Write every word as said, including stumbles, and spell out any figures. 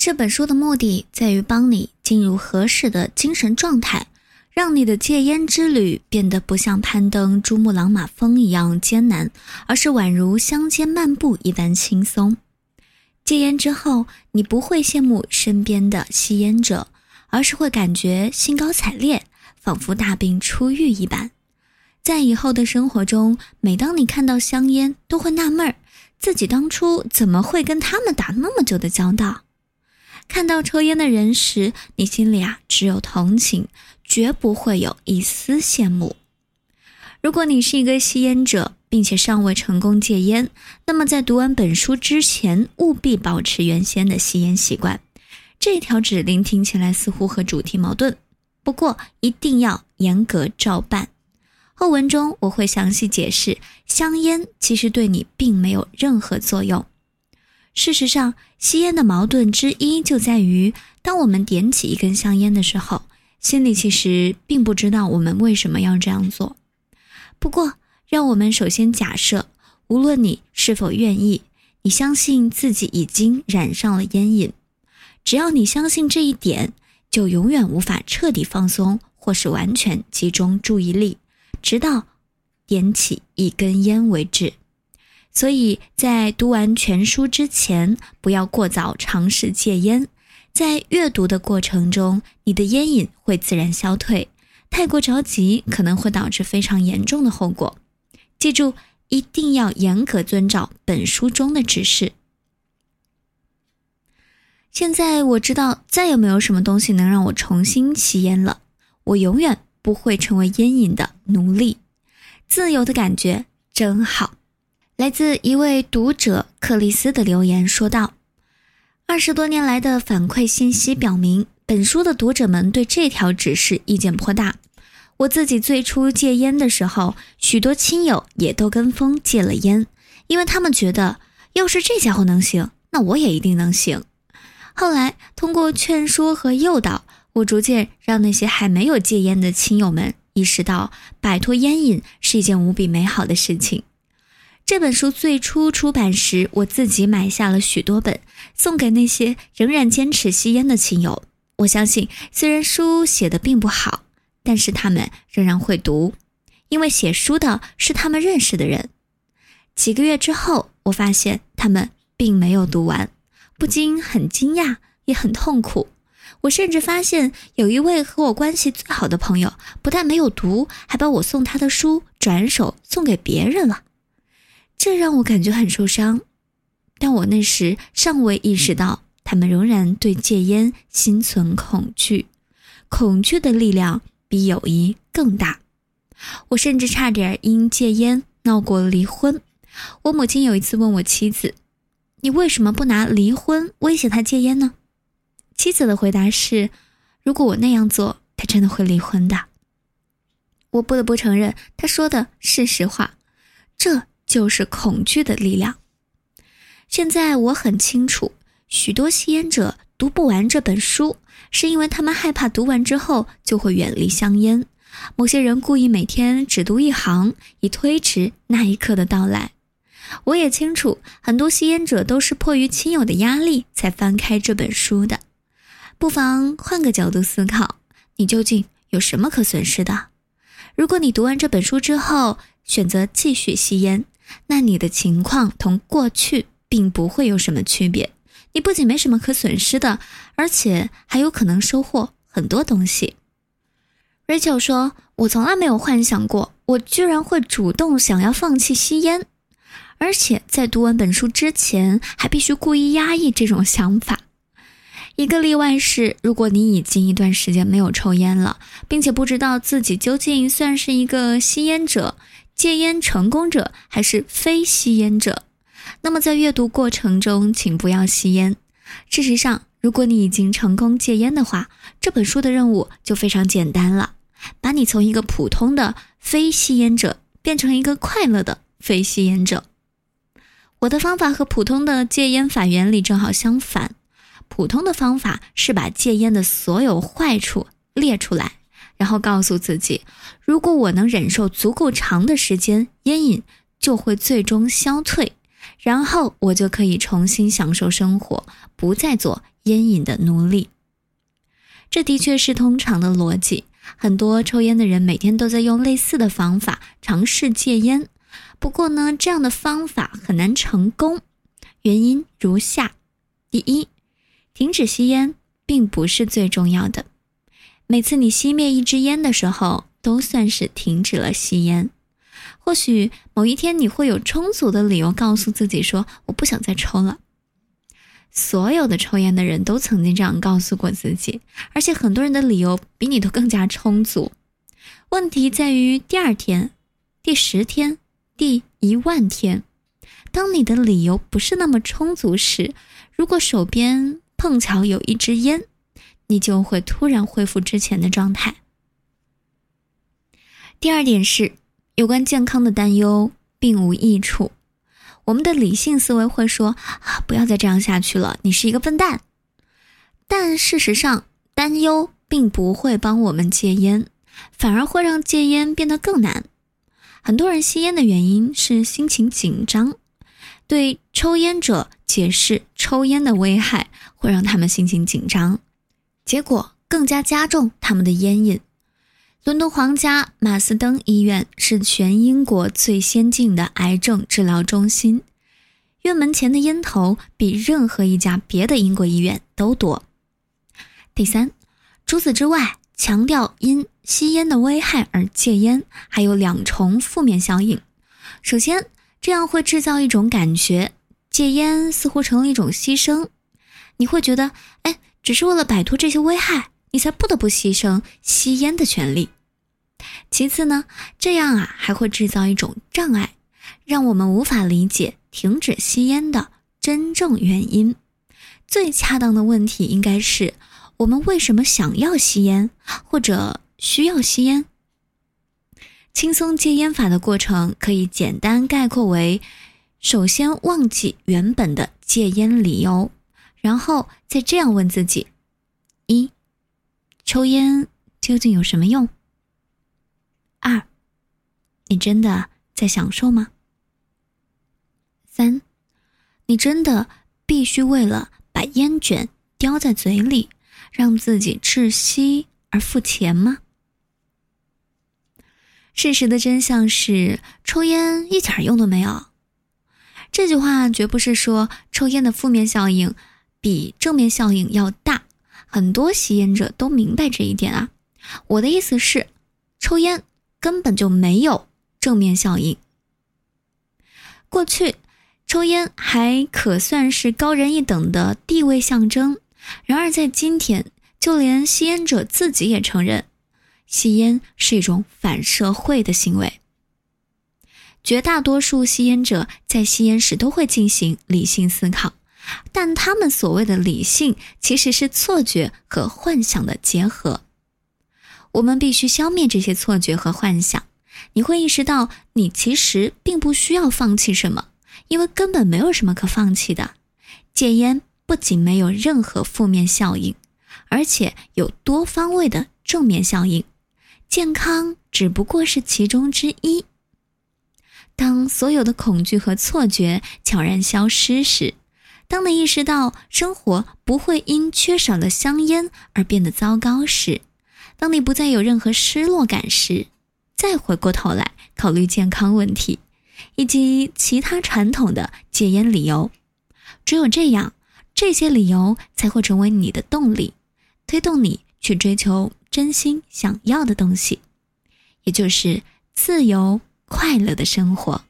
这本书的目的在于帮你进入合适的精神状态，让你的戒烟之旅变得不像攀登珠穆朗玛峰一样艰难，而是宛如乡间漫步一般轻松。戒烟之后，你不会羡慕身边的吸烟者，而是会感觉兴高采烈，仿佛大病初愈一般。在以后的生活中，每当你看到香烟，都会纳闷儿，自己当初怎么会跟他们打那么久的交道。看到抽烟的人时，你心里啊只有同情，绝不会有一丝羡慕。如果你是一个吸烟者，并且尚未成功戒烟，那么在读完本书之前，务必保持原先的吸烟习惯。这条指令听起来似乎和主题矛盾，不过一定要严格照办。后文中我会详细解释，香烟其实对你并没有任何作用。事实上，吸烟的矛盾之一就在于，当我们点起一根香烟的时候，心里其实并不知道我们为什么要这样做。不过，让我们首先假设，无论你是否愿意，你相信自己已经染上了烟瘾。只要你相信这一点，就永远无法彻底放松或是完全集中注意力，直到点起一根烟为止。所以在读完全书之前，不要过早尝试戒烟。在阅读的过程中，你的烟瘾会自然消退，太过着急可能会导致非常严重的后果。记住，一定要严格遵照本书中的指示。现在我知道再也没有什么东西能让我重新吸烟了，我永远不会成为烟瘾的奴隶。自由的感觉真好。来自一位读者克里斯的留言说道，二十多年来的反馈信息表明，本书的读者们对这条指示意见颇大。我自己最初戒烟的时候，许多亲友也都跟风戒了烟，因为他们觉得，要是这家伙能行，那我也一定能行。后来，通过劝说和诱导，我逐渐让那些还没有戒烟的亲友们意识到，摆脱烟瘾是一件无比美好的事情。这本书最初出版时，我自己买下了许多本，送给那些仍然坚持吸烟的亲友。我相信，虽然书写的并不好，但是他们仍然会读，因为写书的是他们认识的人。几个月之后，我发现他们并没有读完，不禁很惊讶，也很痛苦。我甚至发现，有一位和我关系最好的朋友，不但没有读，还把我送他的书转手送给别人了。这让我感觉很受伤，但我那时尚未意识到，他们仍然对戒烟心存恐惧，恐惧的力量比友谊更大。我甚至差点因戒烟闹过离婚。我母亲有一次问我妻子，你为什么不拿离婚威胁他戒烟呢？妻子的回答是，如果我那样做，他真的会离婚的。我不得不承认，他说的是实话。这就是恐惧的力量。现在我很清楚，许多吸烟者读不完这本书，是因为他们害怕读完之后就会远离香烟。某些人故意每天只读一行，以推迟那一刻的到来。我也清楚，很多吸烟者都是迫于亲友的压力才翻开这本书的。不妨换个角度思考，你究竟有什么可损失的？如果你读完这本书之后，选择继续吸烟，那你的情况同过去并不会有什么区别。你不仅没什么可损失的，而且还有可能收获很多东西。 Rachel 说，我从来没有幻想过我居然会主动想要放弃吸烟，而且在读完本书之前还必须故意压抑这种想法。一个例外是，如果你已经一段时间没有抽烟了，并且不知道自己究竟算是一个吸烟者、戒烟成功者还是非吸烟者，那么在阅读过程中请不要吸烟。事实上，如果你已经成功戒烟的话，这本书的任务就非常简单了，把你从一个普通的非吸烟者变成一个快乐的非吸烟者。我的方法和普通的戒烟法原理正好相反，普通的方法是把戒烟的所有坏处列出来，然后告诉自己，如果我能忍受足够长的时间，烟瘾就会最终消退，然后我就可以重新享受生活，不再做烟瘾的奴隶。这的确是通常的逻辑，很多抽烟的人每天都在用类似的方法尝试戒烟。不过呢，这样的方法很难成功，原因如下。第一，停止吸烟并不是最重要的，每次你熄灭一支烟的时候，都算是停止了吸烟。或许某一天你会有充足的理由告诉自己说，我不想再抽了。所有的抽烟的人都曾经这样告诉过自己，而且很多人的理由比你都更加充足。问题在于第二天、第十天、第一万天，当你的理由不是那么充足时，如果手边碰巧有一支烟，你就会突然恢复之前的状态。第二点是，有关健康的担忧并无益处。我们的理性思维会说，啊，不要再这样下去了，你是一个笨蛋。但事实上，担忧并不会帮我们戒烟，反而会让戒烟变得更难。很多人吸烟的原因是心情紧张，对抽烟者解释抽烟的危害，会让他们心情紧张，结果更加加重他们的烟瘾。伦敦皇家马斯登医院是全英国最先进的癌症治疗中心，院门前的烟头比任何一家别的英国医院都多。第三，除此之外，强调因吸烟的危害而戒烟还有两重负面效应。首先，这样会制造一种感觉，戒烟似乎成了一种牺牲，你会觉得，哎，只是为了摆脱这些危害，你才不得不牺牲吸烟的权利。其次呢，这样啊还会制造一种障碍，让我们无法理解停止吸烟的真正原因。最恰当的问题应该是，我们为什么想要吸烟或者需要吸烟？轻松戒烟法的过程可以简单概括为，首先忘记原本的戒烟理由，然后再这样问自己：一、抽烟究竟有什么用？二、你真的在享受吗？三、你真的必须为了把烟卷叼在嘴里，让自己窒息而付钱吗？事实的真相是，抽烟一点用都没有。这句话绝不是说抽烟的负面效应比正面效应要大，很多吸烟者都明白这一点啊。我的意思是，抽烟根本就没有正面效应。过去，抽烟还可算是高人一等的地位象征，然而在今天，就连吸烟者自己也承认，吸烟是一种反社会的行为。绝大多数吸烟者在吸烟时都会进行理性思考，但他们所谓的理性其实是错觉和幻想的结合。我们必须消灭这些错觉和幻想，你会意识到你其实并不需要放弃什么，因为根本没有什么可放弃的。戒烟不仅没有任何负面效应，而且有多方位的正面效应，健康只不过是其中之一。当所有的恐惧和错觉悄然消失时，当你意识到生活不会因缺少了香烟而变得糟糕时，当你不再有任何失落感时，再回过头来考虑健康问题，以及其他传统的戒烟理由。只有这样，这些理由才会成为你的动力，推动你去追求真心想要的东西，也就是自由快乐的生活。